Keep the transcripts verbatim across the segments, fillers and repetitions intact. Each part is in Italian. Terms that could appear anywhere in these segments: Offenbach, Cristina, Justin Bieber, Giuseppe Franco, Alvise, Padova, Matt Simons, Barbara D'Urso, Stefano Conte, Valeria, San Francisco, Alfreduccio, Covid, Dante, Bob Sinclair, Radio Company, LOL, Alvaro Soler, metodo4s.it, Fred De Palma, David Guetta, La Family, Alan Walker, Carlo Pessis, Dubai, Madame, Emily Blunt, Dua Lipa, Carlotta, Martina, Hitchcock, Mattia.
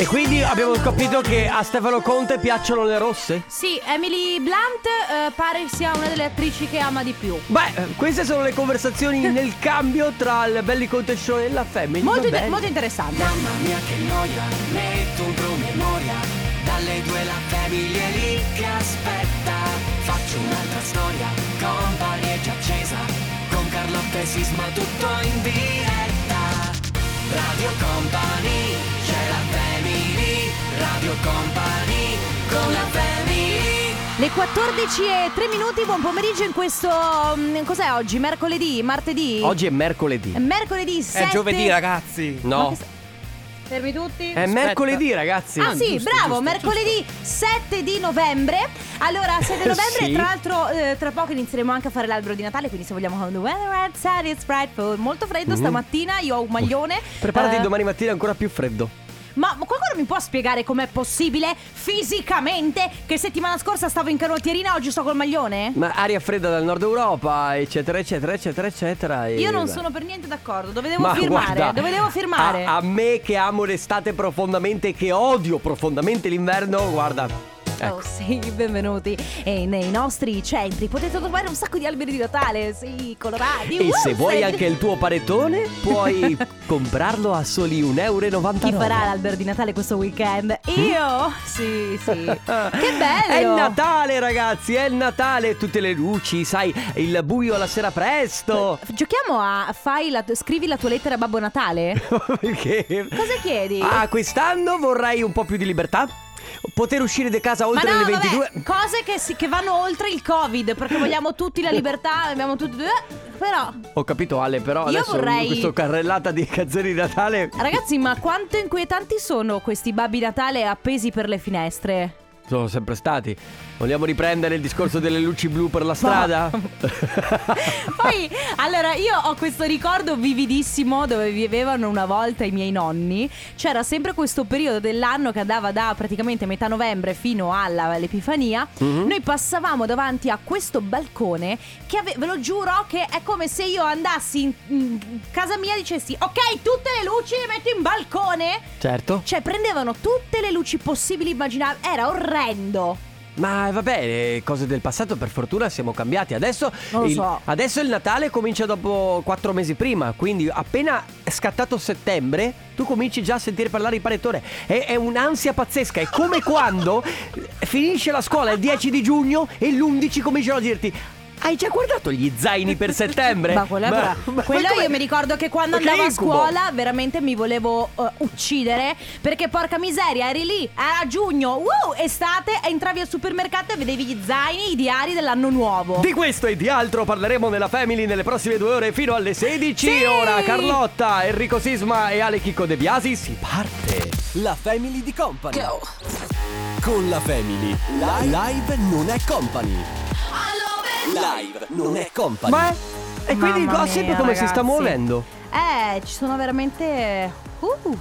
E quindi abbiamo capito che a Stefano Conte piacciono le rosse? Sì, Emily Blunt eh, pare sia una delle attrici che ama di più. Beh, queste sono le conversazioni nel cambio tra il Belli Conte Show e la Family. Molto, in- molto interessante. Mamma mia che noia, metto un promemoria, dalle due la Family è lì che aspetta. Faccio un'altra storia, Company è già accesa, con Carlo Pessis ma tutto in diretta. Radio Company, c'è la Family, Radio Company, con la Family. Le quattordici e tre minuti, buon pomeriggio in questo... Cos'è oggi? Mercoledì? Martedì? Oggi è mercoledì. È mercoledì sette... È giovedì, ragazzi. No. Fermi tutti. È mercoledì, ragazzi. Ah sì, giusto, bravo, giusto, mercoledì giusto. sette di novembre. Allora, sette di novembre, sì. Tra l'altro eh, tra poco inizieremo anche a fare l'albero di Natale. Quindi se vogliamo the weather outside is frightful. Molto freddo mm. stamattina, io ho un maglione. Preparati uh, domani mattina ancora più freddo. Ma qualcuno mi può spiegare com'è possibile fisicamente che settimana scorsa stavo in canottierina e oggi sto col maglione? Ma aria fredda dal nord Europa, eccetera, eccetera, eccetera, eccetera. E io non beh. sono per niente d'accordo, dove devo Ma firmare? Guarda, dove devo firmare? A, a me che amo l'estate profondamente e che odio profondamente l'inverno, guarda... Ecco. Oh sì, benvenuti. E nei nostri centri potete trovare un sacco di alberi di Natale, sì, colorati. E uh, se vuoi sei... anche il tuo panettone, puoi comprarlo a soli un euro e novantanove. Chi farà l'albero di Natale questo weekend? Io? Sì, sì. Che bello! È Natale, ragazzi, è Natale. Tutte le luci, sai, il buio alla sera presto. Giochiamo a fai la... scrivi la tua lettera a Babbo Natale? Perché? Cosa chiedi? Ah, quest'anno vorrei un po' più di libertà, poter uscire di casa oltre le ventidue. Ma no, vabbè, cose che, si, che vanno oltre il Covid, perché vogliamo tutti la libertà, abbiamo tutti... Però... Ho capito, Ale, però io adesso vorrei... questa carrellata di canzoni di Natale... Ragazzi, ma quanto inquietanti sono questi Babbi Natale appesi per le finestre? Sono sempre stati. Vogliamo riprendere il discorso delle luci blu per la strada? Poi, allora, io ho questo ricordo vividissimo dove vivevano una volta i miei nonni. C'era sempre questo periodo dell'anno che andava da praticamente metà novembre fino all'Epifania. Mm-hmm. Noi passavamo davanti a questo balcone che ave- ve lo giuro che è come se io andassi in, in casa mia e dicessi ok, tutte le luci le metto in balcone. Certo. Cioè, prendevano tutte le luci possibili immaginabili. Era orrendo. Ma vabbè, le cose del passato per fortuna siamo cambiati. Adesso non lo il, so. Adesso il Natale comincia dopo quattro mesi prima, quindi appena è scattato settembre tu cominci già a sentire parlare il panettone. È, è un'ansia pazzesca. È come quando finisce la scuola il dieci di giugno e l'undici cominciano a dirti hai già guardato gli zaini per settembre? Ma quello, ma, ma quello io mi ricordo che quando che andavo incubo. a scuola veramente mi volevo uh, uccidere, perché porca miseria, eri lì, era giugno, wow, estate, entravi al supermercato e vedevi gli zaini, i diari dell'anno nuovo. Di questo e di altro parleremo nella Family nelle prossime due ore fino alle sedici. Sì! Ora Carlotta, Enrico Sisma e Ale Chicco De Biasi, si parte la Family di Company. Go. Con la Family live, live non è Company. Live non è Company. Ma è, e quindi il gossip come ragazzi. si sta muovendo? Eh, ci sono veramente... Uh,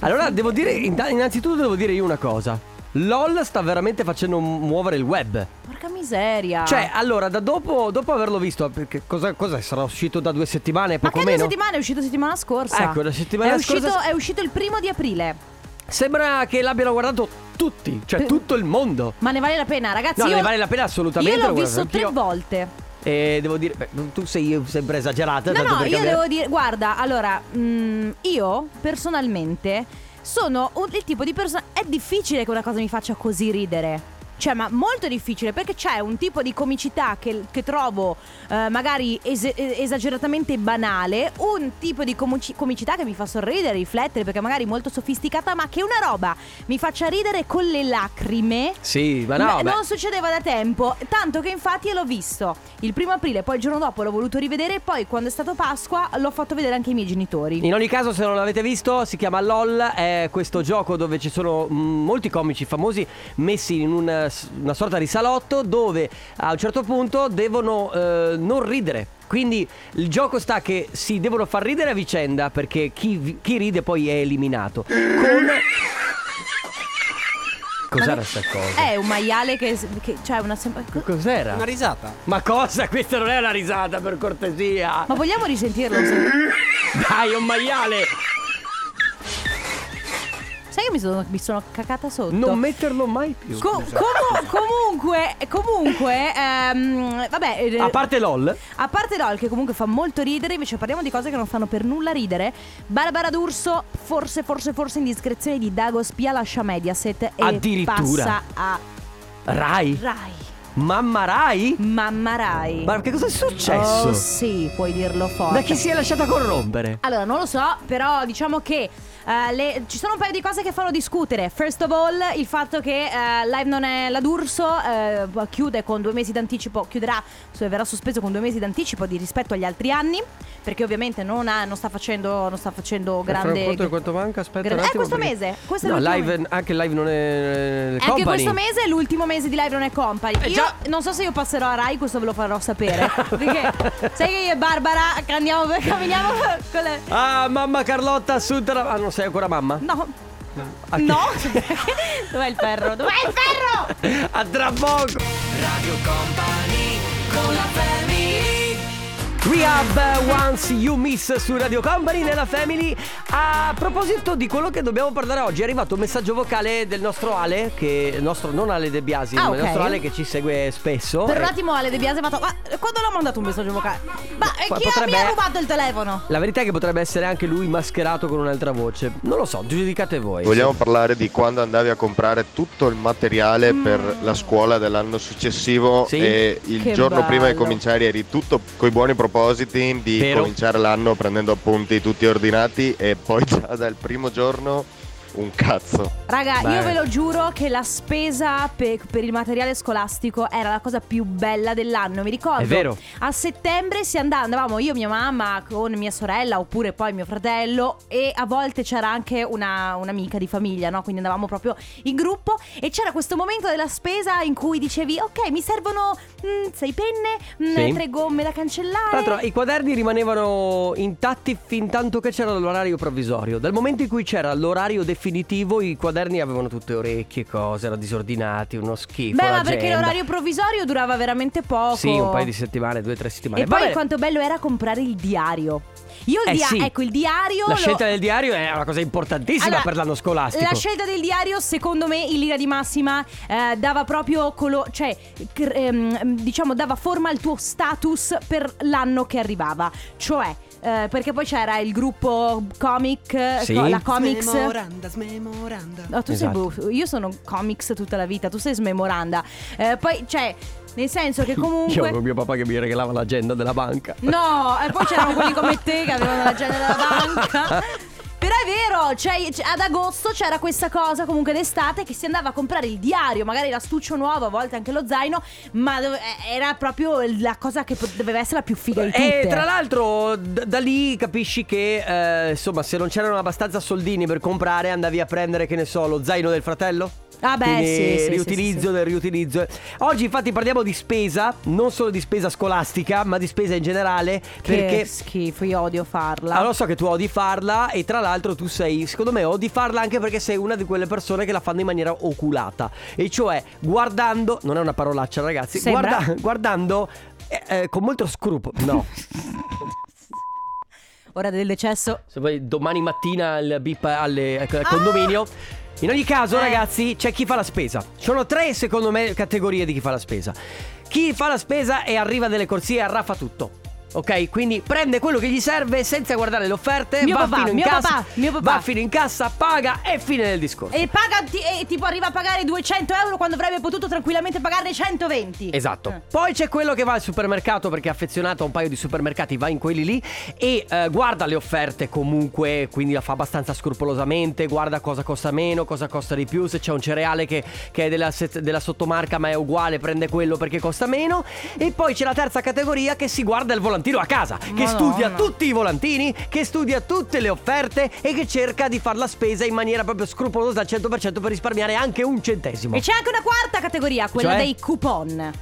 allora devo dire, innanzitutto devo dire io una cosa. LOL sta veramente facendo muovere il web. Porca miseria. Cioè, allora, da dopo, dopo averlo visto, perché cosa, cosa sarà uscito da due settimane, poco meno? Ma che due settimane? È uscito settimana scorsa. Ecco, la settimana è uscito, scorsa è uscito il primo di aprile. Sembra che l'abbiano guardato tutti, cioè tutto il mondo. Ma ne vale la pena, ragazzi? No, io... ne vale la pena assolutamente. Io l'ho visto anch'io. tre volte. E devo dire, beh, tu sei sempre esagerata. No, tanto no, per io cambiare. devo dire, guarda, allora, mh, io personalmente sono un, il tipo di persona... È difficile che una cosa mi faccia così ridere. Cioè, ma molto difficile, perché c'è un tipo di comicità che, che trovo eh, magari es- esageratamente banale, un tipo di comici- comicità che mi fa sorridere, riflettere, perché magari è molto sofisticata, ma che una roba mi faccia ridere con le lacrime. Sì, ma no, ma non succedeva da tempo, tanto che infatti io l'ho visto il primo aprile, poi il giorno dopo l'ho voluto rivedere, e poi quando è stato Pasqua l'ho fatto vedere anche ai miei genitori. In ogni caso, se non l'avete visto, si chiama LOL, è questo gioco dove ci sono molti comici famosi messi in un... una sorta di salotto dove a un certo punto devono eh, non ridere. Quindi il gioco sta che si devono far ridere a vicenda, perché chi, chi ride poi è eliminato. Con... Cos'era sta cosa? È un maiale che... che cioè una sem- Cos'era? Una risata. Ma cosa? Questa non è una risata, per cortesia. Ma vogliamo risentirlo? Se... Dai, è un maiale. Sai che mi sono, mi sono cacata sotto. Non metterlo mai più. Co- com- comunque, comunque, ehm, vabbè. A parte LOL. A parte LOL, che comunque fa molto ridere. Invece parliamo di cose che non fanno per nulla ridere. Barbara D'Urso, forse, forse, forse indiscrezione di Dago, spia, lascia Mediaset e addirittura passa a Rai. Rai. Mamma Rai? Mamma Rai. Ma che cosa è successo? Oh sì, puoi dirlo forte. Da chi si è lasciata corrompere? Allora, non lo so, però diciamo che uh, le... ci sono un paio di cose che fanno discutere. First of all, il fatto che uh, live non è la D'Urso, uh, chiude con due mesi d'anticipo, chiuderà, verrà sospeso con due mesi d'anticipo di rispetto agli altri anni, perché ovviamente non, ha, non sta facendo non sta facendo grande. Ma conto di quanto manca, aspetta gran... un attimo. Eh, questo perché... mese, questo no, è live, mese. Anche live non è Company. Anche questo mese è l'ultimo mese di live non è Company. Eh, io non so se io passerò a Rai, questo ve lo farò sapere. Perché sai che io e Barbara andiamo per, camminiamo con le... Ah, mamma Carlotta assunta la... Ah, non sei ancora mamma? No. No? Dov'è il ferro? Dov'è il ferro? A tra poco. Radio Company con la Family. We have Once You Miss su Radio Company nella Family. A proposito di quello che dobbiamo parlare oggi, è arrivato un messaggio vocale del nostro Ale, che il nostro, non Ale De Biasi, ah, okay. Il nostro Ale che ci segue spesso. Per un attimo Ale De Biasi ha fatto: ma quando l'ha mandato un messaggio vocale? Ma P- chi potrebbe... mi ha rubato il telefono? La verità è che potrebbe essere anche lui mascherato con un'altra voce. Non lo so, giudicate voi. Vogliamo sì. parlare di quando andavi a comprare tutto il materiale mm. per la scuola dell'anno successivo, sì? E il che giorno bello. prima che cominciare eri tutto coi buoni propositi di Vero. cominciare l'anno prendendo appunti tutti ordinati, e poi già dal primo giorno un cazzo. Raga, Beh. io ve lo giuro che la spesa pe- per il materiale scolastico era la cosa più bella dell'anno. Mi ricordo, è vero, a settembre si andava, andavamo io, mia mamma, con mia sorella oppure poi mio fratello, e a volte c'era anche una, un'amica di famiglia, no? Quindi andavamo proprio in gruppo, e c'era questo momento della spesa in cui dicevi: ok, mi servono mh, sei penne, mh, sì. tre gomme da cancellare. Tra l'altro i quaderni rimanevano intatti fin tanto che c'era l'orario provvisorio. Dal momento in cui c'era l'orario definitivo Definitivo, i quaderni avevano tutte orecchie, cose, erano disordinati, uno schifo. Beh, ma perché l'orario provvisorio durava veramente poco. Sì, un paio di settimane, due o tre settimane. E Vabbè. poi quanto bello era comprare il diario. Io il eh dia- sì. Ecco, il diario. La lo... scelta del diario è una cosa importantissima, allora, per l'anno scolastico. La scelta del diario, secondo me, in linea di massima eh, dava proprio colo- cioè cr- ehm, diciamo dava forma al tuo status per l'anno che arrivava. Cioè eh, perché poi c'era il gruppo comic, sì. co- la comics smemoranda, smemoranda. No, tu esatto. sei bu- io sono comics tutta la vita, tu sei smemoranda. Eh, poi cioè nel senso che comunque io avevo mio papà che mi regalava l'agenda della banca. No, e poi c'erano quelli come te che avevano l'agenda della banca. Però è vero, cioè, ad agosto c'era questa cosa comunque d'estate, che si andava a comprare il diario, magari l'astuccio nuovo, a volte anche lo zaino, ma dove, era proprio la cosa che doveva essere la più figa di tutte. E tra l'altro d- da lì capisci che eh, insomma, se non c'erano abbastanza soldini per comprare, andavi a prendere, che ne so, lo zaino del fratello. Ah beh, sì, sì, riutilizzo sì, sì. del riutilizzo. Oggi infatti parliamo di spesa, non solo di spesa scolastica, ma di spesa in generale. Che perché schifo, io odio farla. Ah, lo so che tu odi farla, e tra l'altro tu sei, secondo me, odi farla anche perché sei una di quelle persone che la fanno in maniera oculata. E cioè guardando, non è una parolaccia ragazzi, guarda, guardando eh, eh, con molto scrupolo. No. Ora del decesso. Se poi domani mattina il bip alle, al ah! condominio. In ogni caso, eh. ragazzi, c'è chi fa la spesa. Sono tre, secondo me, categorie di chi fa la spesa. Chi fa la spesa e arriva delle corsie e arraffa tutto. Ok, quindi prende quello che gli serve senza guardare le offerte, mio va papà, fino in mio cassa, papà, mio papà. va fino in cassa, paga e fine del discorso. E paga ti, e tipo arriva a pagare duecento euro quando avrebbe potuto tranquillamente pagarne centoventi. Esatto. Eh. Poi c'è quello che va al supermercato perché è affezionato a un paio di supermercati, va in quelli lì e eh, guarda le offerte comunque, quindi la fa abbastanza scrupolosamente, guarda cosa costa meno, cosa costa di più, se c'è un cereale che, che è della, della sottomarca ma è uguale, prende quello perché costa meno. E poi c'è la terza categoria che si guarda il volante a casa, Madonna. che studia tutti i volantini, che studia tutte le offerte e che cerca di fare la spesa in maniera proprio scrupolosa al cento per cento per risparmiare anche un centesimo. E c'è anche una quarta categoria, quella cioè? dei coupon,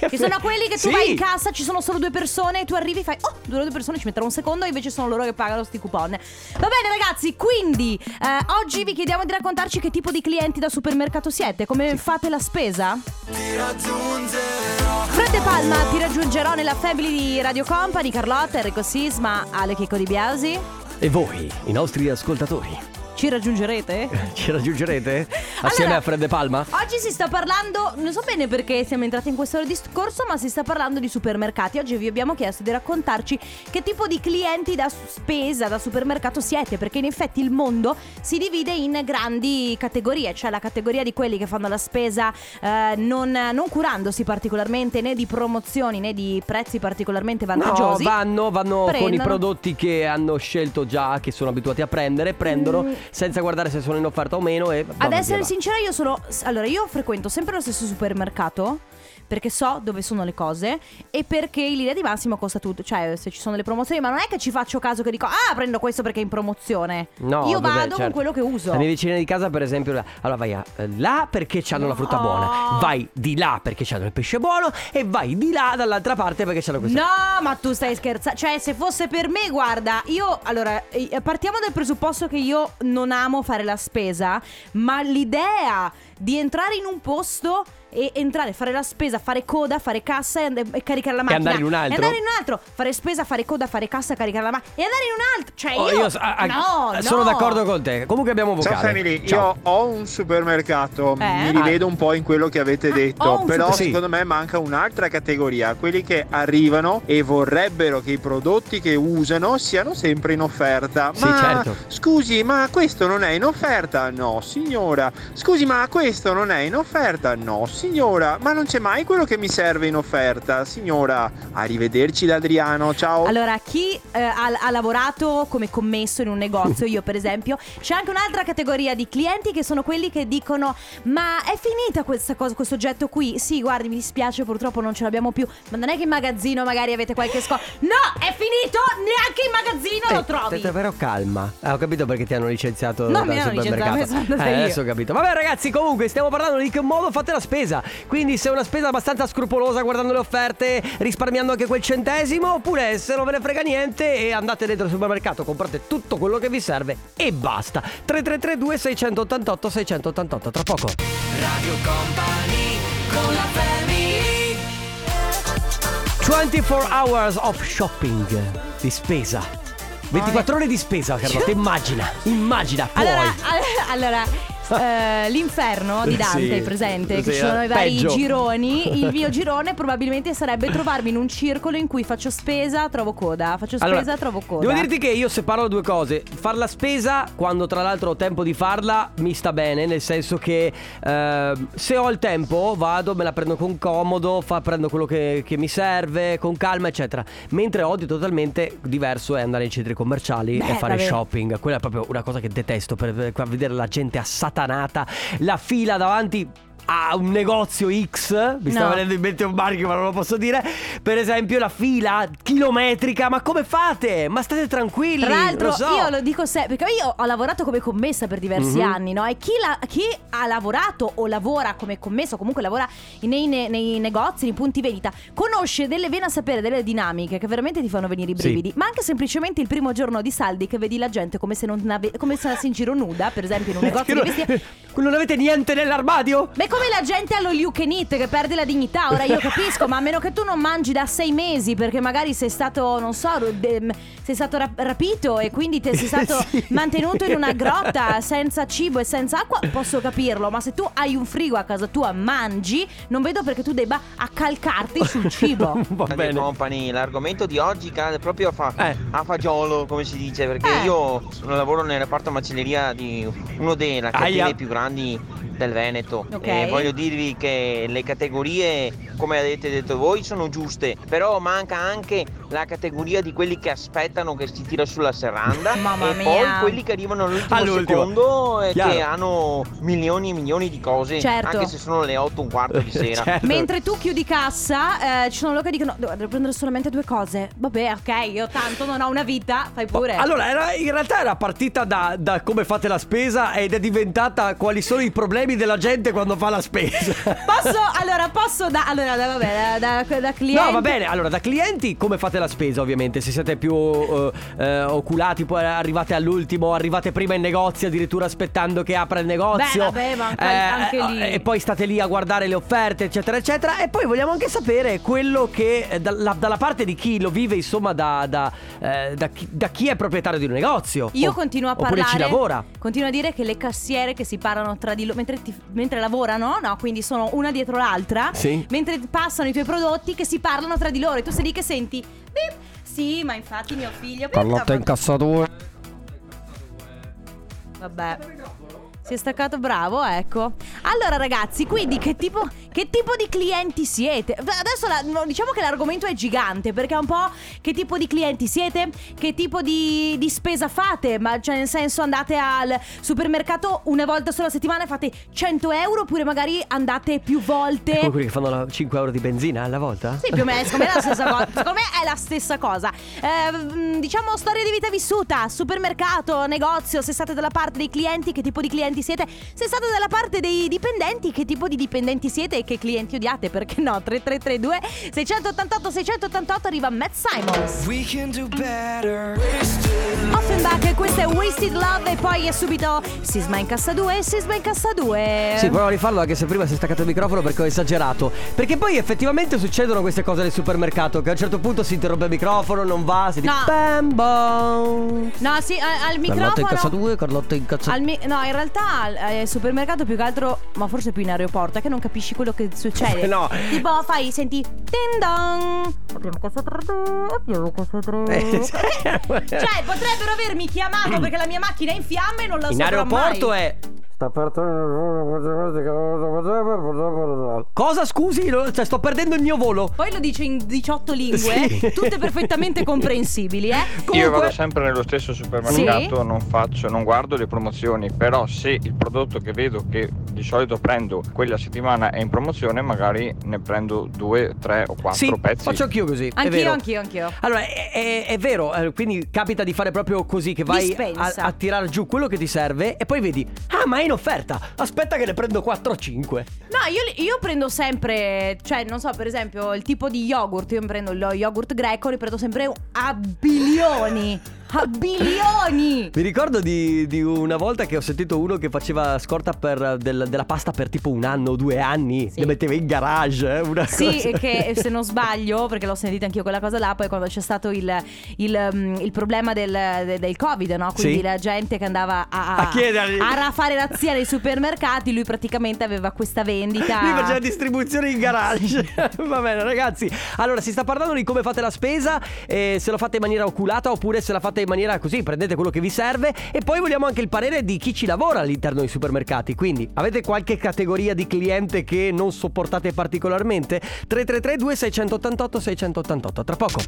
che sono quelli che tu sì. vai in cassa, ci sono solo due persone e tu arrivi e fai: oh, due, due persone, ci metterò un secondo, e invece sono loro che pagano sti coupon. Va bene ragazzi, quindi eh, oggi vi chiediamo di raccontarci che tipo di clienti da supermercato siete, come sì. fate la spesa. Ti raggiungerò, Fred De Palma, ti raggiungerò nella Family di Radio Company. Company, Carlotta, Enrico Sisma, Ale Chicco De Biasi. E voi, i nostri ascoltatori. Ci raggiungerete? Ci raggiungerete? Assieme allora, a Fred De Palma? Oggi si sta parlando, non so bene perché siamo entrati in questo discorso, ma si sta parlando di supermercati. Oggi vi abbiamo chiesto di raccontarci che tipo di clienti da spesa, da supermercato siete, perché in effetti il mondo si divide in grandi categorie. Cioè la categoria di quelli che fanno la spesa eh, non, non curandosi particolarmente né di promozioni né di prezzi particolarmente vantaggiosi. No, vanno, vanno prendono. Con i prodotti che hanno scelto già, che sono abituati a prendere, prendono mm. senza guardare se sono in offerta o meno. E ad essere sincera, io sono allora io frequento sempre lo stesso supermercato perché so dove sono le cose e perché l'idea di massimo costa tutto. Cioè se ci sono le promozioni, ma non è che ci faccio caso che dico ah prendo questo perché è in promozione. No, io vabbè, vado certo. con quello che uso. La mia vicina di casa per esempio, allora vai a, là perché c'hanno no. la frutta buona, vai di là perché c'hanno il pesce buono e vai di là dall'altra parte perché c'hanno questo. No, ma tu stai scherzando. Cioè se fosse per me, guarda, io allora partiamo dal presupposto che io non amo fare la spesa, ma l'idea di entrare in un posto e entrare, fare la spesa, fare coda, fare cassa e, and- e caricare la macchina. E andare in un altro. E andare in un altro, fare spesa, fare coda, fare cassa, caricare la macchina. E andare in un altro. Cioè oh, io, io so, a, no, a, no, sono d'accordo con te. Comunque abbiamo vocato. Ciao Family, ciao. Io ho un supermercato, eh? mi rivedo un po' in quello che avete ah, detto, però super- secondo sì. me manca un'altra categoria, quelli che arrivano e vorrebbero che i prodotti che usano siano sempre in offerta. Ma, sì, certo. scusi, ma questo non è in offerta? No, signora. Scusi, ma questo non è in offerta? No, signora, ma non c'è mai quello che mi serve in offerta, signora. Arrivederci da Adriano, ciao. Allora, chi eh, ha, ha lavorato come commesso in un negozio, io per esempio, c'è anche un'altra categoria di clienti che sono quelli che dicono ma è finita questa cosa, questo oggetto qui? Sì, guardi, mi dispiace, purtroppo non ce l'abbiamo più. Ma non è che in magazzino magari avete qualche sconto? No, è finito, neanche in magazzino eh, lo trovi. Te, però calma, ah, ho capito perché ti hanno licenziato dal supermercato. Licenziato, eh, adesso ho capito. Vabbè ragazzi, comunque stiamo parlando di che modo fate la spesa. Quindi se è una spesa abbastanza scrupolosa, guardando le offerte, risparmiando anche quel centesimo, oppure se non ve ne frega niente e andate dentro al supermercato, comprate tutto quello che vi serve e basta. Tre tre tre due sei otto otto sei otto otto. Tra poco Radio Company con la Family. ventiquattro hours of shopping, di spesa, ventiquattro ore di spesa, Carlotta. Immagina, immagina puoi. Allora, allora Uh, l'inferno di Dante, sì, presente, sì, che sono i vari peggio. gironi. Il mio girone probabilmente sarebbe trovarmi in un circolo in cui faccio spesa, trovo coda, faccio spesa, allora, trovo coda. Devo dirti che io separo due cose. Far la spesa, quando tra l'altro ho tempo di farla, mi sta bene, nel senso che eh, se ho il tempo vado, me la prendo con comodo, fa, prendo quello che, che mi serve con calma eccetera. Mentre odio totalmente, diverso è andare in centri commerciali Beh, e fare davvero. shopping. Quella è proprio una cosa che detesto, per, per, per vedere la gente assata Nata, la fila davanti a un negozio X, mi no. sta venendo in mente un marchio ma non lo posso dire, per esempio, la fila chilometrica. Ma come fate? Ma state tranquilli. Tra l'altro lo so. io lo dico sempre, perché io ho lavorato come commessa per diversi mm-hmm. anni, no? E chi, la, chi ha lavorato o lavora come commessa o comunque lavora nei, nei, nei negozi, nei punti vendita, conosce delle, viene a sapere delle dinamiche che veramente ti fanno venire i brividi, sì. ma anche semplicemente il primo giorno di saldi che vedi la gente come se non ave- come se andasse in giro nuda, per esempio in un negozio di vestiti. Non avete niente nell'armadio? Beh, come la gente allo you can eat che perde la dignità. Ora io capisco, ma a meno che tu non mangi da sei mesi perché magari sei stato, non so, sei stato rapito e quindi ti sei stato sì. mantenuto in una grotta senza cibo e senza acqua, posso capirlo. Ma se tu hai un frigo a casa tua, mangi, non vedo perché tu debba accalcarti sul cibo. Va bene. Company, l'argomento di oggi cade proprio a, fa- eh. a fagiolo, come si dice, perché eh. io lavoro nel reparto macelleria di uno dei racchettini più grandi del Veneto. Okay. Eh, voglio dirvi che le categorie, come avete detto voi, sono giuste, però manca anche la categoria di quelli che aspettano che si tira sulla serranda Mamma e mia. poi quelli che arrivano all'ultimo, all'ultimo. secondo e Chiaro. che hanno milioni e milioni di cose, certo. anche se sono le otto e un quarto di sera. certo. Mentre tu chiudi cassa, eh, ci sono loro che dicono devo prendere solamente due cose. Vabbè, ok, io tanto non ho una vita, fai pure. Ma, allora, era, in realtà era partita da, da come fate la spesa ed è diventata quali sono i problemi della gente quando fa la spesa. Posso, allora posso da, allora da, vabbè, da, da, da clienti. No, va bene, allora da clienti come fate fate la spesa, ovviamente. Se siete più uh, uh, oculati, poi arrivate all'ultimo, arrivate prima in negozio, addirittura aspettando che apra il negozio. Beh, vabbè, ma anche, eh, anche lì. E poi state lì a guardare le offerte, eccetera, eccetera. E poi vogliamo anche sapere quello che eh, da, la, dalla parte di chi lo vive, insomma, da, da, eh, da, chi, da chi è proprietario di un negozio. Io o, continuo a parlare. Oppure ci lavora. Continuo a dire che le cassiere che si parlano tra di loro mentre, mentre lavorano, no? Quindi sono una dietro l'altra. Sì. Mentre passano i tuoi prodotti, che si parlano tra di loro. E tu sei lì che senti bip, sì, ma infatti mio figlio Carlotta è incassatore. Vabbè, si è staccato, bravo, ecco. Allora ragazzi, quindi che tipo, che tipo di clienti siete? Adesso la, diciamo che l'argomento è gigante, perché è un po' che tipo di clienti siete, che tipo di, di spesa fate. Ma cioè nel senso, andate al supermercato una volta sola a settimana e fate cento euro, oppure magari andate più volte. Ecco quelli che fanno cinque euro di benzina alla volta? Sì, più o meno, secondo me è la stessa cosa. Secondo me è la stessa cosa. eh, Diciamo storia di vita vissuta, supermercato, negozio, se state dalla parte dei clienti, che tipo di clienti siete. Se state dalla parte dei dipendenti, che tipo di dipendenti siete e che clienti odiate? Perché no? tre tre tre due sei otto otto sei otto otto arriva Matt Simons, Offenbach, questa è Wasted Love. E poi è subito Sisma in cassa due. Sisma in cassa due. Sì, provo a rifarlo anche se prima si è staccato il microfono perché ho esagerato. Perché poi effettivamente succedono queste cose nel supermercato, che a un certo punto si interrompe il microfono, non va, si dice no. Bam, bam. No, sì, al, al microfono Carlotta in cassa due, Carlotta in cassa due mi- No, in realtà al eh, supermercato più che altro, ma forse più in aeroporto, è che non capisci quello che succede. No. Tipo fai, senti ding dong, abbiamo casa tre, abbiamo casa tre. Eh, cioè, cioè potrebbero avermi chiamato perché la mia macchina è in fiamme e non la so. In aeroporto mai. È sta partendo. Cosa scusi? Cioè, sto perdendo il mio volo. Poi lo dice in diciotto lingue, sì. Tutte perfettamente comprensibili, eh? Comunque... Io vado sempre nello stesso supermercato, sì? non faccio, non guardo le promozioni. Però se il prodotto che vedo che di solito prendo quella settimana è in promozione, magari ne prendo due, tre o quattro sì, pezzi. Faccio anch'io così. Anch'io, anch'io, anch'io. Allora, è, è, è vero, quindi capita di fare proprio così, che vai a, a tirar giù quello che ti serve e poi vedi, ah, ma è in offerta, aspetta che ne prendo quattro o cinque. No, io, io prendo sempre, cioè non so, per esempio il tipo di yogurt, io prendo lo yogurt greco, li prendo sempre a bilioni. A bilioni. Mi ricordo di, di una volta che ho sentito uno che faceva scorta per del, della pasta per tipo un anno o due anni, sì. Le metteva in garage, eh, una sì, cosa. Che se non sbaglio, perché l'ho sentita anch'io quella cosa là, poi quando c'è stato il, il, um, il problema del, de, del Covid, no? Quindi sì. La gente che andava a, a, a chiedergli, a fare razzia nei supermercati, lui praticamente aveva questa vendita, lui faceva distribuzione in garage. Va bene ragazzi, allora si sta parlando di come fate la spesa, eh, se lo fate in maniera oculata oppure se la fate in maniera così, prendete quello che vi serve. E poi vogliamo anche il parere di chi ci lavora all'interno dei supermercati, quindi avete qualche categoria di cliente che non sopportate particolarmente? tre tre tre due sei otto otto sei otto otto. Tra poco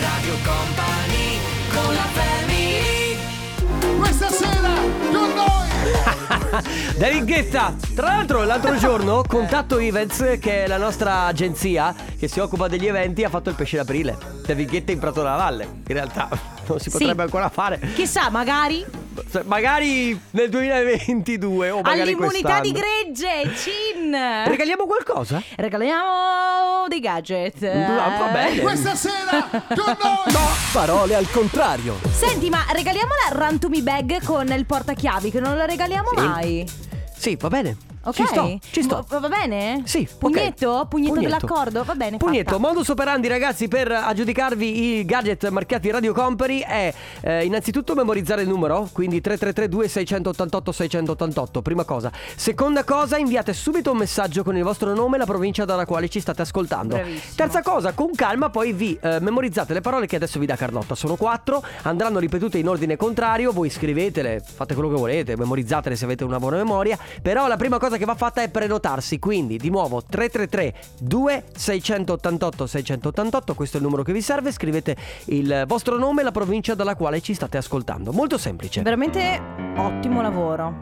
Radio Company con la Family. Questa sera con noi David Guetta. Tra l'altro l'altro giorno Contatto Events, che è la nostra agenzia che si occupa degli eventi, ha fatto il pesce d'aprile. David Guetta in Prato della Valle. In realtà non si potrebbe sì. ancora fare. Chissà, magari Magari nel duemilaventidue o magari all'immunità quest'anno. Di gregge, cin. Regaliamo qualcosa? Regaliamo dei gadget. No, va bene. Questa sera con noi no, parole al contrario. Senti, ma regaliamo la Rantumi Bag con il portachiavi, che non la regaliamo sì. mai. Sì, va bene. Ok, ci sto, ci sto. Va, va bene? Sì. Pugnetto? Okay. Pugnetto dell'accordo? Va bene. Pugnetto, fatta. Modus operandi ragazzi per aggiudicarvi i gadget marchiati Radio Company è eh, innanzitutto memorizzare il numero, quindi tre tre tre due sei otto otto sei otto otto, prima cosa. Seconda cosa, inviate subito un messaggio con il vostro nome e la provincia dalla quale ci state ascoltando. Bravissimo. Terza cosa, con calma poi vi eh, memorizzate le parole che adesso vi dà Carlotta, sono quattro, andranno ripetute in ordine contrario, voi scrivetele, fate quello che volete, memorizzatele se avete una buona memoria, però la prima cosa che va fatta è prenotarsi, quindi di nuovo tre tre tre due sei otto otto sei otto otto, questo è il numero che vi serve, scrivete il vostro nome e la provincia dalla quale ci state ascoltando, molto semplice. Veramente ottimo lavoro.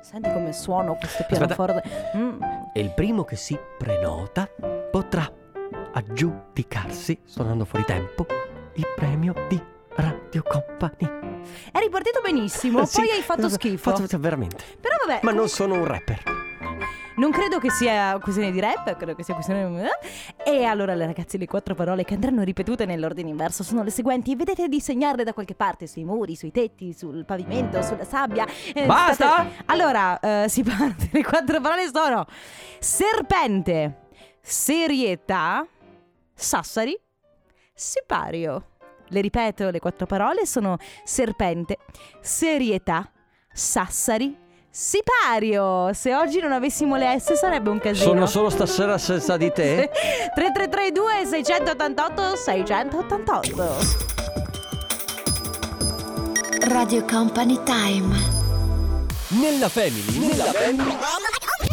Senti come suono questo pianoforte. Mm. E il primo che si prenota potrà aggiudicarsi, suonando fuori tempo, il premio di Radio Company. È ripartito benissimo, sì, poi hai fatto schifo. Fatto veramente. Però vabbè. Ma non sono un rapper. Non credo che sia questione di rap, credo che sia questione... E allora ragazzi, le quattro parole che andranno ripetute nell'ordine inverso sono le seguenti. Vedete di segnarle da qualche parte, sui muri, sui tetti, sul pavimento, sulla sabbia. Basta! State... Allora, eh, si parte. Le quattro parole sono serpente, serietà, Sassari, sipario. Le ripeto, le quattro parole sono serpente, serietà, Sassari, sipario. Se oggi non avessimo le S sarebbe un casino. Sono solo stasera senza di te. tre tre tre due sei otto otto sei otto otto. Radio Company Time. Nella Family, nella Family,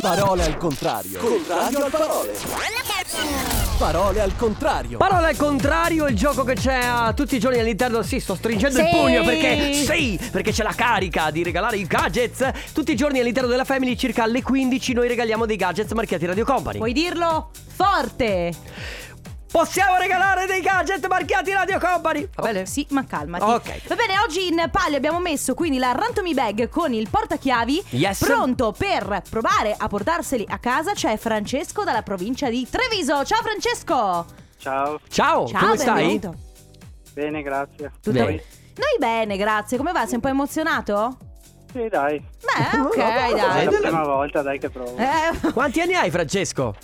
parole al contrario. Contrario al parole. Parole al contrario. Parole al contrario, il gioco che c'è a tutti i giorni all'interno. Sì, sto stringendo sì. il pugno perché sì, perché c'è la carica di regalare i gadgets. Tutti i giorni all'interno della Family, circa alle quindici, noi regaliamo dei gadgets marchiati Radio Company. Puoi dirlo forte. Possiamo regalare dei gadget marchiati Radio Company. Va bene? Oh, sì, ma calmati. Ok. Va bene, oggi in palio abbiamo messo quindi la Rantomi Bag con il portachiavi. Yes. Pronto per provare a portarseli a casa c'è Francesco dalla provincia di Treviso. Ciao Francesco. Ciao. Ciao, Ciao come benvenuto. stai? Bene, grazie. Tutto bene? Noi bene, grazie. Come va? Sei un po' emozionato? Sì, dai. Beh, ok, dai. È la prima volta, dai, che provo. Eh. Quanti anni hai, Francesco?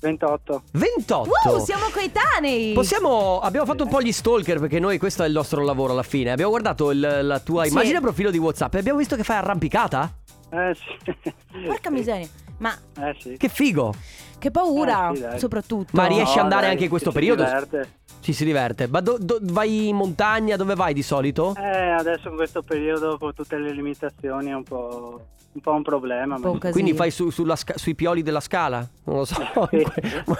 ventotto. ventotto? Wow, siamo coetanei. Possiamo, abbiamo fatto un po' gli stalker, perché noi, questo è il nostro lavoro alla fine. Abbiamo guardato il, la tua sì. immagine profilo di WhatsApp e abbiamo visto che fai arrampicata. Eh sì. Porca miseria. Ma eh, sì. che figo. Che paura, eh, sì, soprattutto. Ma riesci no, ad andare dai, anche in questo ci periodo? Si diverte. Ci si diverte. Ma do, do, vai in montagna? Dove vai di solito? Eh, adesso in questo periodo con tutte le limitazioni è un po'... un po' un problema, un po'. Quindi fai su, sulla sca- sui pioli della scala? Non lo so.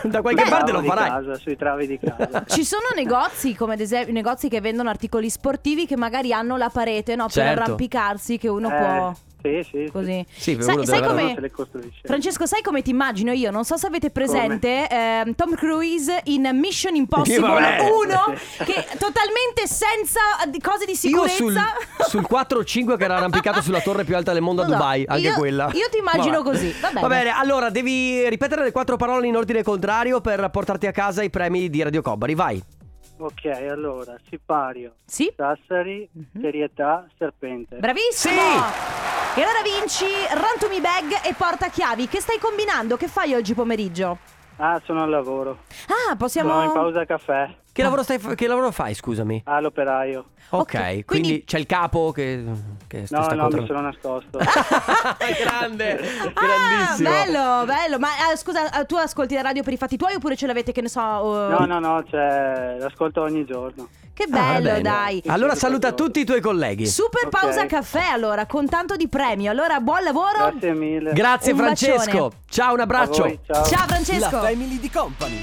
Da qualche Beh, parte lo farai casa, sui travi di casa. Ci sono negozi, come ad esempio negozi che vendono articoli sportivi, che magari hanno la parete, no, certo. per arrampicarsi, che uno eh, può sì, sì, così sì, sì, sai, sai come se le costruisce. Francesco, sai come ti immagino io? Non so se avete presente eh, Tom Cruise in Mission Impossible uno, che totalmente senza cose di sicurezza. Io sul, sul quattro o cinque che era arrampicato sulla torre più alta del mondo a no, Dubai. Anche io, quella. Io ti immagino Vabbè. così. Va bene. Va bene, allora devi ripetere le quattro parole in ordine contrario per portarti a casa i premi di Radio Company. Vai. Ok, allora sipario, sì? Sassari, mm-hmm. serietà, serpente. Bravissimo! Sì! E allora vinci Rantomi Bag e portachiavi. Che stai combinando? Che fai oggi pomeriggio? Ah, sono al lavoro. Ah, possiamo... Sono in pausa caffè. Che lavoro, stai fa- che lavoro fai, scusami? Ah, l'operaio. Ok, okay, quindi... quindi c'è il capo che, che sta No, no, contro... mi sono nascosto. Grande, ah, grandissimo. Bello, bello. Ma uh, scusa, tu ascolti la radio per i fatti tuoi oppure ce l'avete, che ne so? Uh... No, no, no, cioè, l'ascolto ogni giorno. Che bello, ah, dai. Allora saluta tutti i tuoi colleghi. Super okay. pausa caffè, allora, con tanto di premio. Allora, buon lavoro. Grazie mille. Grazie un Francesco. Bacione. Ciao, un abbraccio. Voi, ciao. Ciao Francesco. La Family di Company.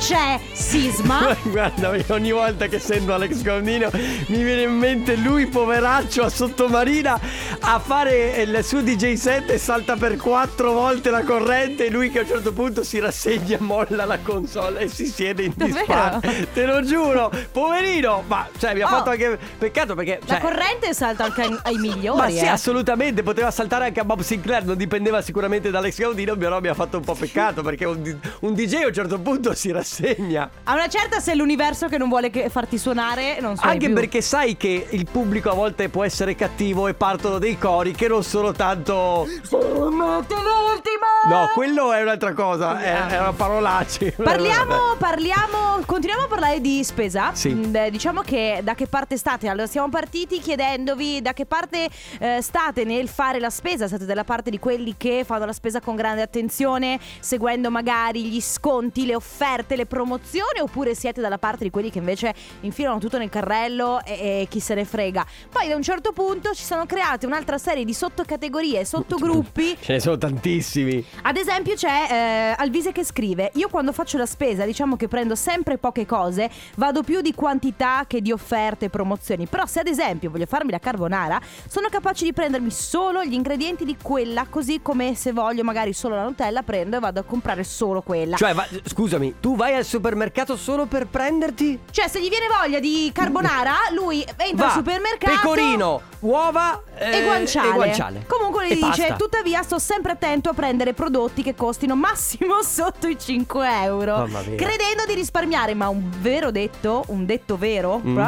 C'è Sisma. Guarda, ogni volta che sento Alex Gaudino mi viene in mente lui, poveraccio, a Sottomarina a fare il suo D J set e salta per quattro volte la corrente, e lui che a un certo punto si rassegna, molla la console e si siede in disparte. Davvero? Te lo giuro, poverino. Ma cioè mi ha oh. fatto anche peccato, perché cioè... la corrente salta anche ai, ai migliori. Ma eh. sì, assolutamente, poteva saltare anche a Bob Sinclair, non dipendeva sicuramente da Alex Gaudino, però mi ha fatto un po' peccato perché un, un D J a un certo punto si rassegna. Segna. A una certa, se è l'universo che non vuole che farti suonare, non suoni. Anche più. Perché sai che il pubblico a volte può essere cattivo e partono dei cori che non sono tanto "Fermate l'ultima!". No, quello è un'altra cosa, è, è una parolaccia. Parliamo, parliamo, continuiamo a parlare di spesa. Sì. Diciamo che da che parte state? Allora, siamo partiti chiedendovi da che parte eh, state nel fare la spesa. State dalla parte di quelli che fanno la spesa con grande attenzione, seguendo magari gli sconti, le offerte, le promozioni, oppure siete dalla parte di quelli che invece infilano tutto nel carrello e, e chi se ne frega? Poi da un certo punto ci sono create un'altra serie di sottocategorie, sottogruppi. Ce ne sono tantissimi. Ad esempio c'è eh, Alvise che scrive: io quando faccio la spesa diciamo che prendo sempre poche cose, vado più di quantità che di offerte e promozioni. Però se ad esempio voglio farmi la carbonara, sono capace di prendermi solo gli ingredienti di quella, così come se voglio magari solo la Nutella prendo e vado a comprare solo quella. Cioè va- scusami, tu vai al supermercato solo per prenderti? Cioè se gli viene voglia di carbonara, lui entra va, al supermercato, pecorino, uova, eh, e, guanciale. e guanciale. Comunque le dice pasta. Tuttavia sto sempre attento a prendere prodotti che costino massimo sotto i cinque euro, credendo di risparmiare. Ma un vero detto, un detto vero, mm.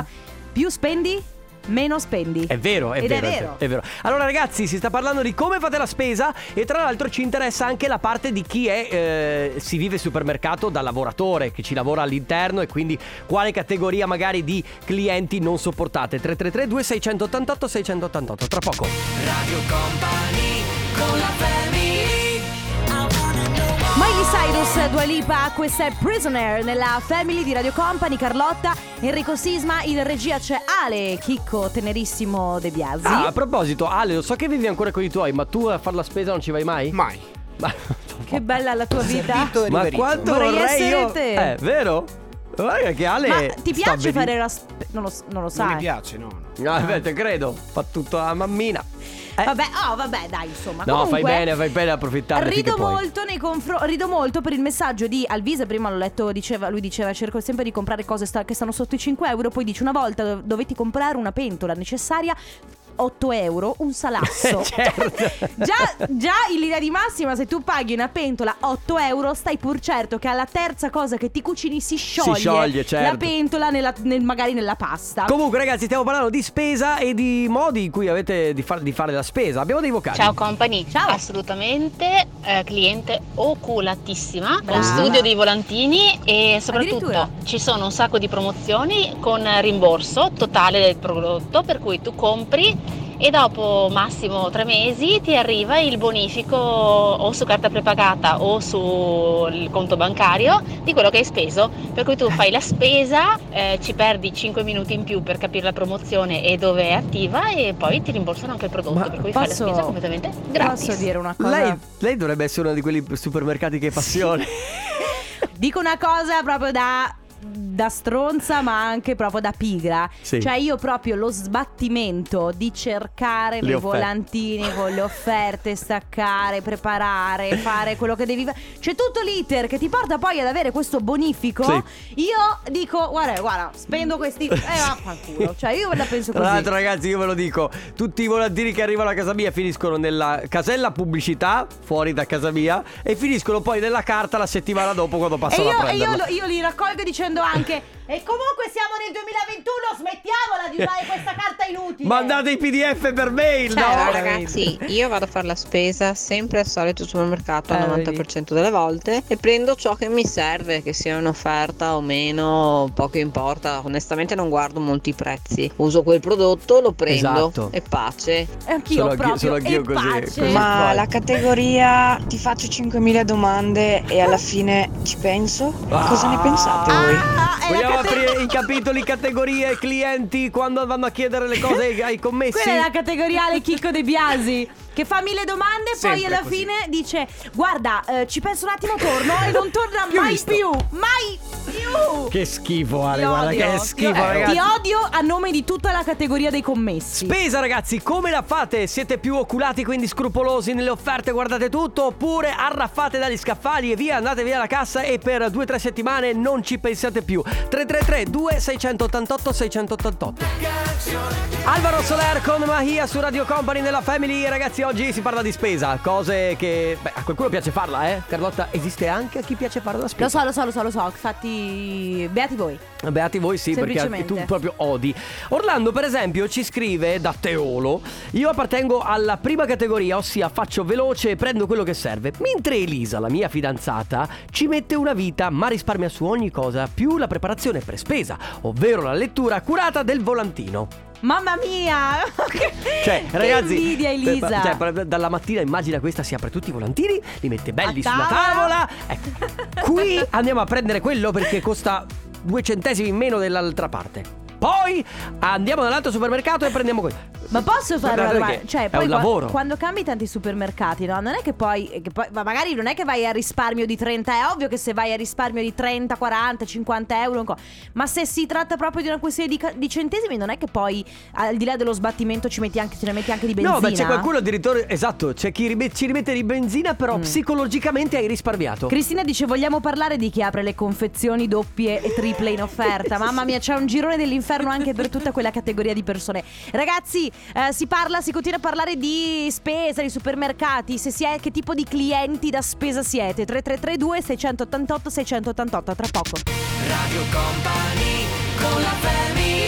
più spendi meno spendi. È vero, è Ed vero, è vero. È vero. Allora ragazzi, si sta parlando di come fate la spesa e tra l'altro ci interessa anche la parte di chi è eh, si vive supermercato da lavoratore, che ci lavora all'interno, e quindi quale categoria magari di clienti non sopportate. tre tre tre due sei otto otto sei otto otto. Tra poco Radio Company con la Family. Miley Cyrus, Dua Lipa, questa è Prisoner nella Family di Radio Company. Carlotta, Enrico Sisma, in regia c'è Ale Chicco Tenerissimo De Biasi. Ah, a proposito, Ale, lo so che vivi ancora con i tuoi, ma tu a far la spesa non ci vai mai? Mai. Ma... che bella la tua vita. Ma quanto vorrei, vorrei io te. Eh, vero? Guarda che Ale. Ma ti piace ben... fare la spesa? Non lo, non lo sai. Non mi piace, no. No, no. Beh, te credo. Fa tutto la mammina. Eh. Vabbè, oh vabbè, dai, insomma. No, comunque, fai bene, fai bene a approfittare. Rido molto nei confronti, rido molto per il messaggio di Alvise. Prima l'ho letto, diceva, lui diceva: cerco sempre di comprare cose sta- che stanno sotto i cinque euro. Poi dice: una volta dovetti comprare una pentola necessaria, otto euro, un salasso. Certo. Già, già in linea di massima, se tu paghi una pentola otto euro, stai pur certo che alla terza cosa che ti cucini si scioglie, si scioglie certo. la pentola nella, nel, magari nella pasta. Comunque ragazzi, stiamo parlando di spesa e di modi in cui avete di, far, di fare la spesa. Abbiamo dei vocali. Ciao company. Ciao. Assolutamente eh, cliente oculatissima. Brava. Con studio dei volantini e soprattutto ci sono un sacco di promozioni con rimborso totale del prodotto, per cui tu compri e dopo massimo tre mesi ti arriva il bonifico o su carta prepagata o sul conto bancario di quello che hai speso, per cui tu fai la spesa, eh, ci perdi cinque minuti in più per capire la promozione e dove è attiva, e poi ti rimborsano anche il prodotto. Ma per cui posso, fai la spesa completamente gratis. Posso dire una cosa? Lei, lei dovrebbe essere uno di quelli supermercati che passione. Sì. Dico una cosa proprio da... da stronza, ma anche proprio da pigra. Sì. Cioè io proprio lo sbattimento di cercare i volantini con le offerte, staccare, preparare, fare quello che devi fare. C'è tutto l'iter che ti porta poi ad avere questo bonifico. Sì. Io dico guarda, guarda, spendo questi eh vaffanculo. Cioè io la penso così. Tra l'altro ragazzi, io ve lo dico, tutti i volantini che arrivano a casa mia finiscono nella casella pubblicità fuori da casa mia e finiscono poi nella carta la settimana dopo quando passo la prenderla. E io, io li raccolgo dicendo anche e comunque siamo nel duemilaventuno, smettiamola di usare questa carta inutile, mandate i pdf per mail. Ciao, no? Ragazzi, io vado a fare la spesa sempre al solito supermercato, al eh, novanta per cento delle volte, e prendo ciò che mi serve, che sia un'offerta o meno, poco importa, onestamente non guardo molti prezzi, uso quel prodotto, lo prendo. Esatto. E pace. Anch'io sono proprio, sono anch'io così, pace. Così ma pace. La categoria ti faccio cinquemila domande e alla fine ci penso. Ah. Cosa ne pensate voi? Ah, vogliamo categor- aprire i capitoli categorie clienti quando vanno a chiedere le cose ai commessi? Quella è la categoria Ale Chicco De Biasi, che fa mille domande, sempre poi alla così. Fine dice guarda, eh, ci penso un attimo, torno, e non torna più mai visto. più mai più. Che schifo Ale, guarda che schifo, ti, ragazzi. Ti odio a nome di tutta la categoria dei commessi. Spesa ragazzi, come la fate? Siete più oculati, quindi scrupolosi nelle offerte, guardate tutto, oppure arraffate dagli scaffali e via, andate via la cassa e per due o tre settimane non ci pensate più. Tre tre tre due sei otto otto sei otto otto. Alvaro Soler con Mahia su Radio Company nella Family. Ragazzi, oggi si parla di spesa, cose che beh, a qualcuno piace farla, eh? Carlotta, esiste anche a chi piace fare la spesa. Lo so, lo so, lo so, lo so, infatti beati voi. Beati voi, sì, perché tu proprio odi. Orlando, per esempio, ci scrive da Teolo: io appartengo alla prima categoria, ossia faccio veloce e prendo quello che serve, mentre Elisa, la mia fidanzata, ci mette una vita ma risparmia su ogni cosa, più la preparazione per spesa, ovvero la lettura accurata del volantino. Mamma mia, cioè, che ragazzi, invidia Elisa. Cioè, dalla mattina immagina questa si apre tutti i volantini, li mette belli sulla tavola, ecco. Qui andiamo a prendere quello perché costa due centesimi in meno dell'altra parte. Poi andiamo dall'altro supermercato e prendiamo quello. Ma posso fare una domanda? Cioè, poi è un lavoro. Quando cambi tanti supermercati, no? Non è che poi, che poi ma magari non è che vai a risparmio di trenta. È ovvio che se vai a risparmio di trenta, quaranta, cinquanta euro, ma se si tratta proprio di una questione di, di centesimi, non è che poi al di là dello sbattimento ci metti anche, ci ne metti anche di benzina. No, ma c'è qualcuno addirittura, esatto, c'è chi rim- ci rimette di benzina, però mm. psicologicamente hai risparmiato. Cristina dice: vogliamo parlare di chi apre le confezioni doppie e triple in offerta? Mamma mia, c'è un girone dell'inferno anche per tutta quella categoria di persone. Ragazzi, eh, si parla, si continua a parlare di spesa, di supermercati, se si è, che tipo di clienti da spesa siete. Tre tre tre due sei otto otto sei otto otto. Tra poco Radio Company con la Family.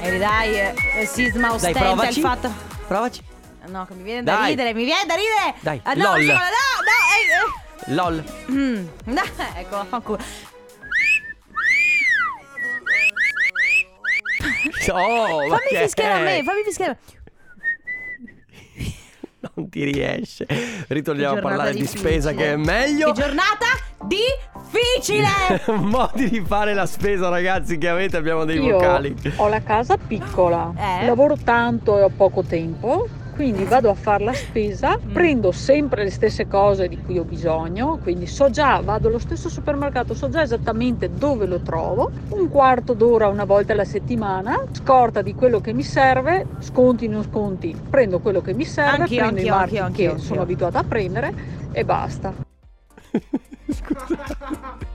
E ridai eh, Sisma ostenta. Dai, provaci. Il fatto Provaci No, che mi viene Dai. da ridere, mi viene da ridere. Dai, ah, no, LOL. No, no, eh. LOL. Mm. No, ecco, vaffanculo. Oh, fammi fischiare a me, fammi fischiare a me. Non ti riesce. Ritorniamo a parlare difficile. di spesa, che è meglio. Che giornata difficile. Modi di fare la spesa, ragazzi, che avete, abbiamo dei Io vocali. Ho la casa piccola, eh. lavoro tanto e ho poco tempo. Quindi vado a fare la spesa, mm. prendo sempre le stesse cose di cui ho bisogno, quindi so già, vado allo stesso supermercato, so già esattamente dove lo trovo, un quarto d'ora una volta alla settimana, scorta di quello che mi serve, sconti non sconti, prendo quello che mi serve, anch'io, prendo anch'io, i marchi anch'io, anch'io, che anch'io. sono abituata a prendere e basta. Scusa.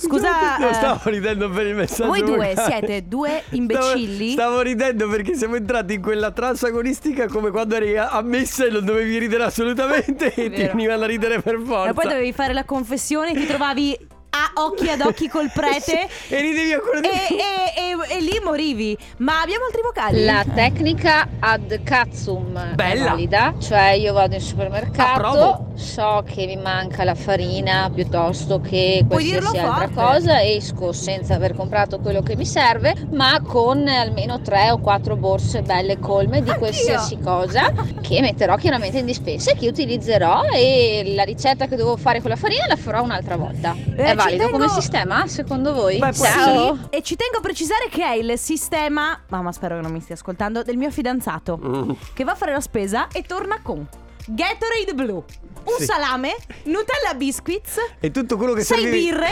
Scusa, no, stavo ridendo per il messaggio. Voi due vocale. siete due imbecilli. Stavo, stavo ridendo perché siamo entrati in quella trance agonistica, come quando eri ammessa e non dovevi ridere assolutamente e ti veniva da ridere per forza. E poi dovevi fare la confessione e ti trovavi a occhi ad occhi col prete e ridevi ancora di più. E, e, e, e lì morivi. Ma abbiamo altri vocali. La tecnica ad cazzum Bella. è valida. Cioè io vado in supermercato, so che mi manca la farina piuttosto che qualsiasi altra cosa, esco senza aver comprato quello che mi serve, ma con almeno tre o quattro borse belle colme di Anch'io. qualsiasi cosa che metterò chiaramente in dispensa e che utilizzerò, e la ricetta che dovevo fare con la farina la farò un'altra volta. eh, Valido tengo... come sistema, secondo voi? Beh, Ciao. Sì. E ci tengo a precisare che è il sistema, mamma, spero che non mi stia ascoltando, del mio fidanzato, mm. che va a fare la spesa e torna con Gatorade blu, un sì. salame, Nutella biscuits e tutto quello che sei servivi... birre,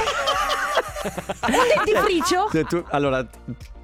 un dentifricio. Se tu, allora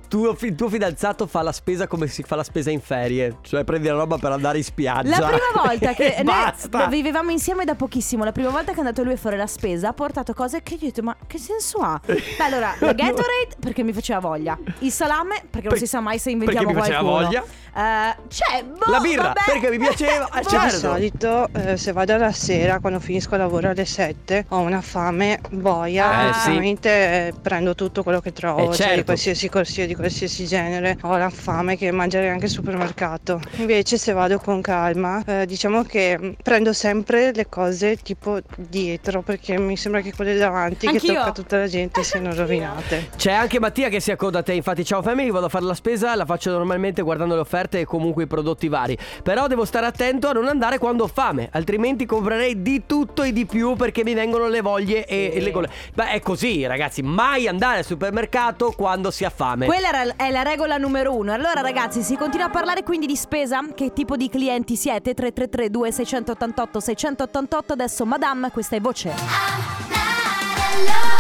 tuo, tuo fidanzato fa la spesa come si fa la spesa in ferie, cioè prendi la roba per andare in spiaggia. La prima volta che noi vivevamo insieme da pochissimo, la prima volta che è andato lui a fare la spesa ha portato cose che io ho detto, ma che senso ha? Beh, allora la Gatorade perché mi faceva voglia, il salame perché per, non si sa mai se inventiamo perché mi faceva qualcuno voglia. Uh, cioè, boh, la birra vabbè. perché mi piaceva. ah, certo. Di solito eh, se vado alla sera, quando finisco il lavoro alle sette, ho una fame boia, eh, veramente sì. eh, prendo tutto quello che trovo, eh, certo. cioè, di qualsiasi corsia, di qualsiasi genere, ho la fame che mangerei anche al supermercato. Invece se vado con calma, eh, diciamo che prendo sempre le cose tipo dietro, perché mi sembra che quelle davanti Anch'io. che tocca tutta la gente siano rovinate. C'è anche Mattia che si accoda a te, infatti. Ciao family, vado a fare la spesa, la faccio normalmente guardando le offerte e comunque i prodotti vari, però devo stare attento a non andare quando ho fame, altrimenti comprerei di tutto e di più perché mi vengono le voglie e, sì. e le gole. Beh, è così ragazzi, mai andare al supermercato quando si ha fame, quella è la regola numero uno. Allora ragazzi, si continua a parlare quindi di spesa, che tipo di clienti siete. Tre tre tre due sei otto otto sei otto otto. Adesso Madame, questa è Voce.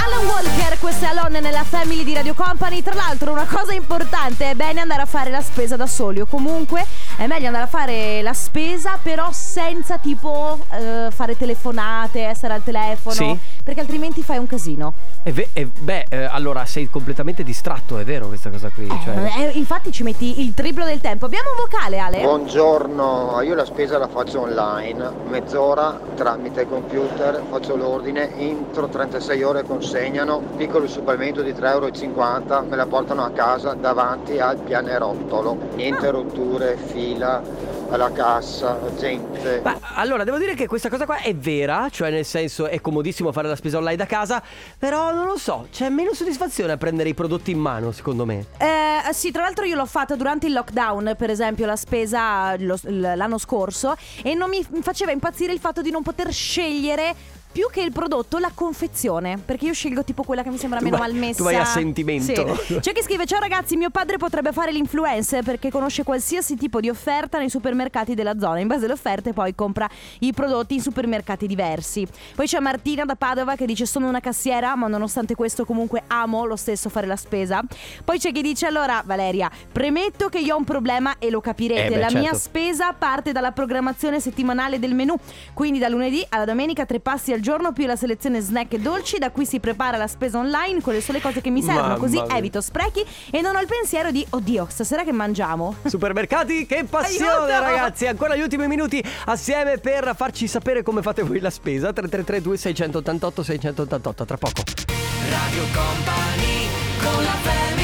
Alan Walker, questa è Alone nella Family di Radio Company. Tra l'altro una cosa importante, è bene andare a fare la spesa da soli, o comunque è meglio andare a fare la spesa però senza tipo eh, fare telefonate, essere al telefono, sì. perché altrimenti fai un casino. E ve- e beh, eh, allora sei completamente distratto, è vero questa cosa qui, eh, cioè... eh, infatti ci metti il triplo del tempo. Abbiamo un vocale, Ale. Buongiorno, io la spesa la faccio online, mezz'ora tramite computer, faccio l'ordine, entro trentasei ore consegnano, piccolo supplemento di tre e cinquanta euro, me la portano a casa davanti al pianerottolo, niente ah. rotture, fila alla cassa, gente. Ma allora devo dire che questa cosa qua è vera, cioè nel senso è comodissimo fare la spesa online da casa, però non lo so, c'è meno soddisfazione a prendere i prodotti in mano, secondo me. Eh sì, tra l'altro io l'ho fatta durante il lockdown, per esempio la spesa lo, l'anno scorso, e non mi faceva impazzire il fatto di non poter scegliere più che il prodotto, la confezione, perché io scelgo tipo quella che mi sembra meno tu vai, malmessa. Tu vai a sentimento. Sì. C'è chi scrive: ciao ragazzi, mio padre potrebbe fare l'influencer perché conosce qualsiasi tipo di offerta nei supermercati della zona, in base alle offerte poi compra i prodotti in supermercati diversi. Poi c'è Martina da Padova che dice: sono una cassiera, ma nonostante questo comunque amo lo stesso fare la spesa. Poi c'è chi dice: allora Valeria, premetto che io ho un problema e lo capirete, eh beh, la certo. mia spesa parte dalla programmazione settimanale del menù, quindi da lunedì alla domenica tre passi al giorno più la selezione snack e dolci da cui si prepara la spesa online con le sole cose che mi servono. Mamma così mia. Evito sprechi e non ho il pensiero di oddio stasera che mangiamo. Supermercati, che passione. Aiuto! Ragazzi, ancora gli ultimi minuti assieme per farci sapere come fate voi la spesa. Tre tre tre due sei otto otto sei otto otto. Tra poco Radio Company con la Family.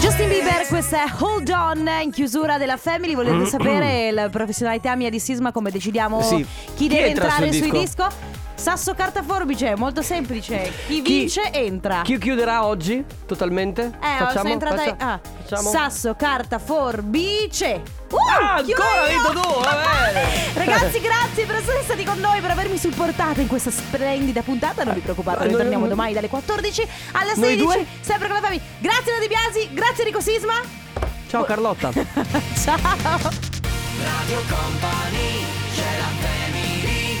Justin Bieber, questa è Hold On in chiusura della Family. Volete sapere la professionalità mia di Sisma, come decidiamo sì. chi, chi deve entrare sul sui disco? disco? Sasso, carta, forbice, molto semplice. Chi, chi vince entra. Chi chiuderà oggi totalmente? Eh, facciamo, sono entrata faccia, ah. facciamo. Sasso, carta, forbice. Uh, ah, ancora vinto tu, vabbè. Ragazzi, grazie per essere stati con noi, per avermi supportato in questa splendida puntata. Non vi preoccupate, ritorniamo domani dalle quattordici alle sedici, sempre con la Family. Grazie De Biasi, grazie Enrico Sisma. Ciao Carlotta. Ciao Radio Company, c'è la Family.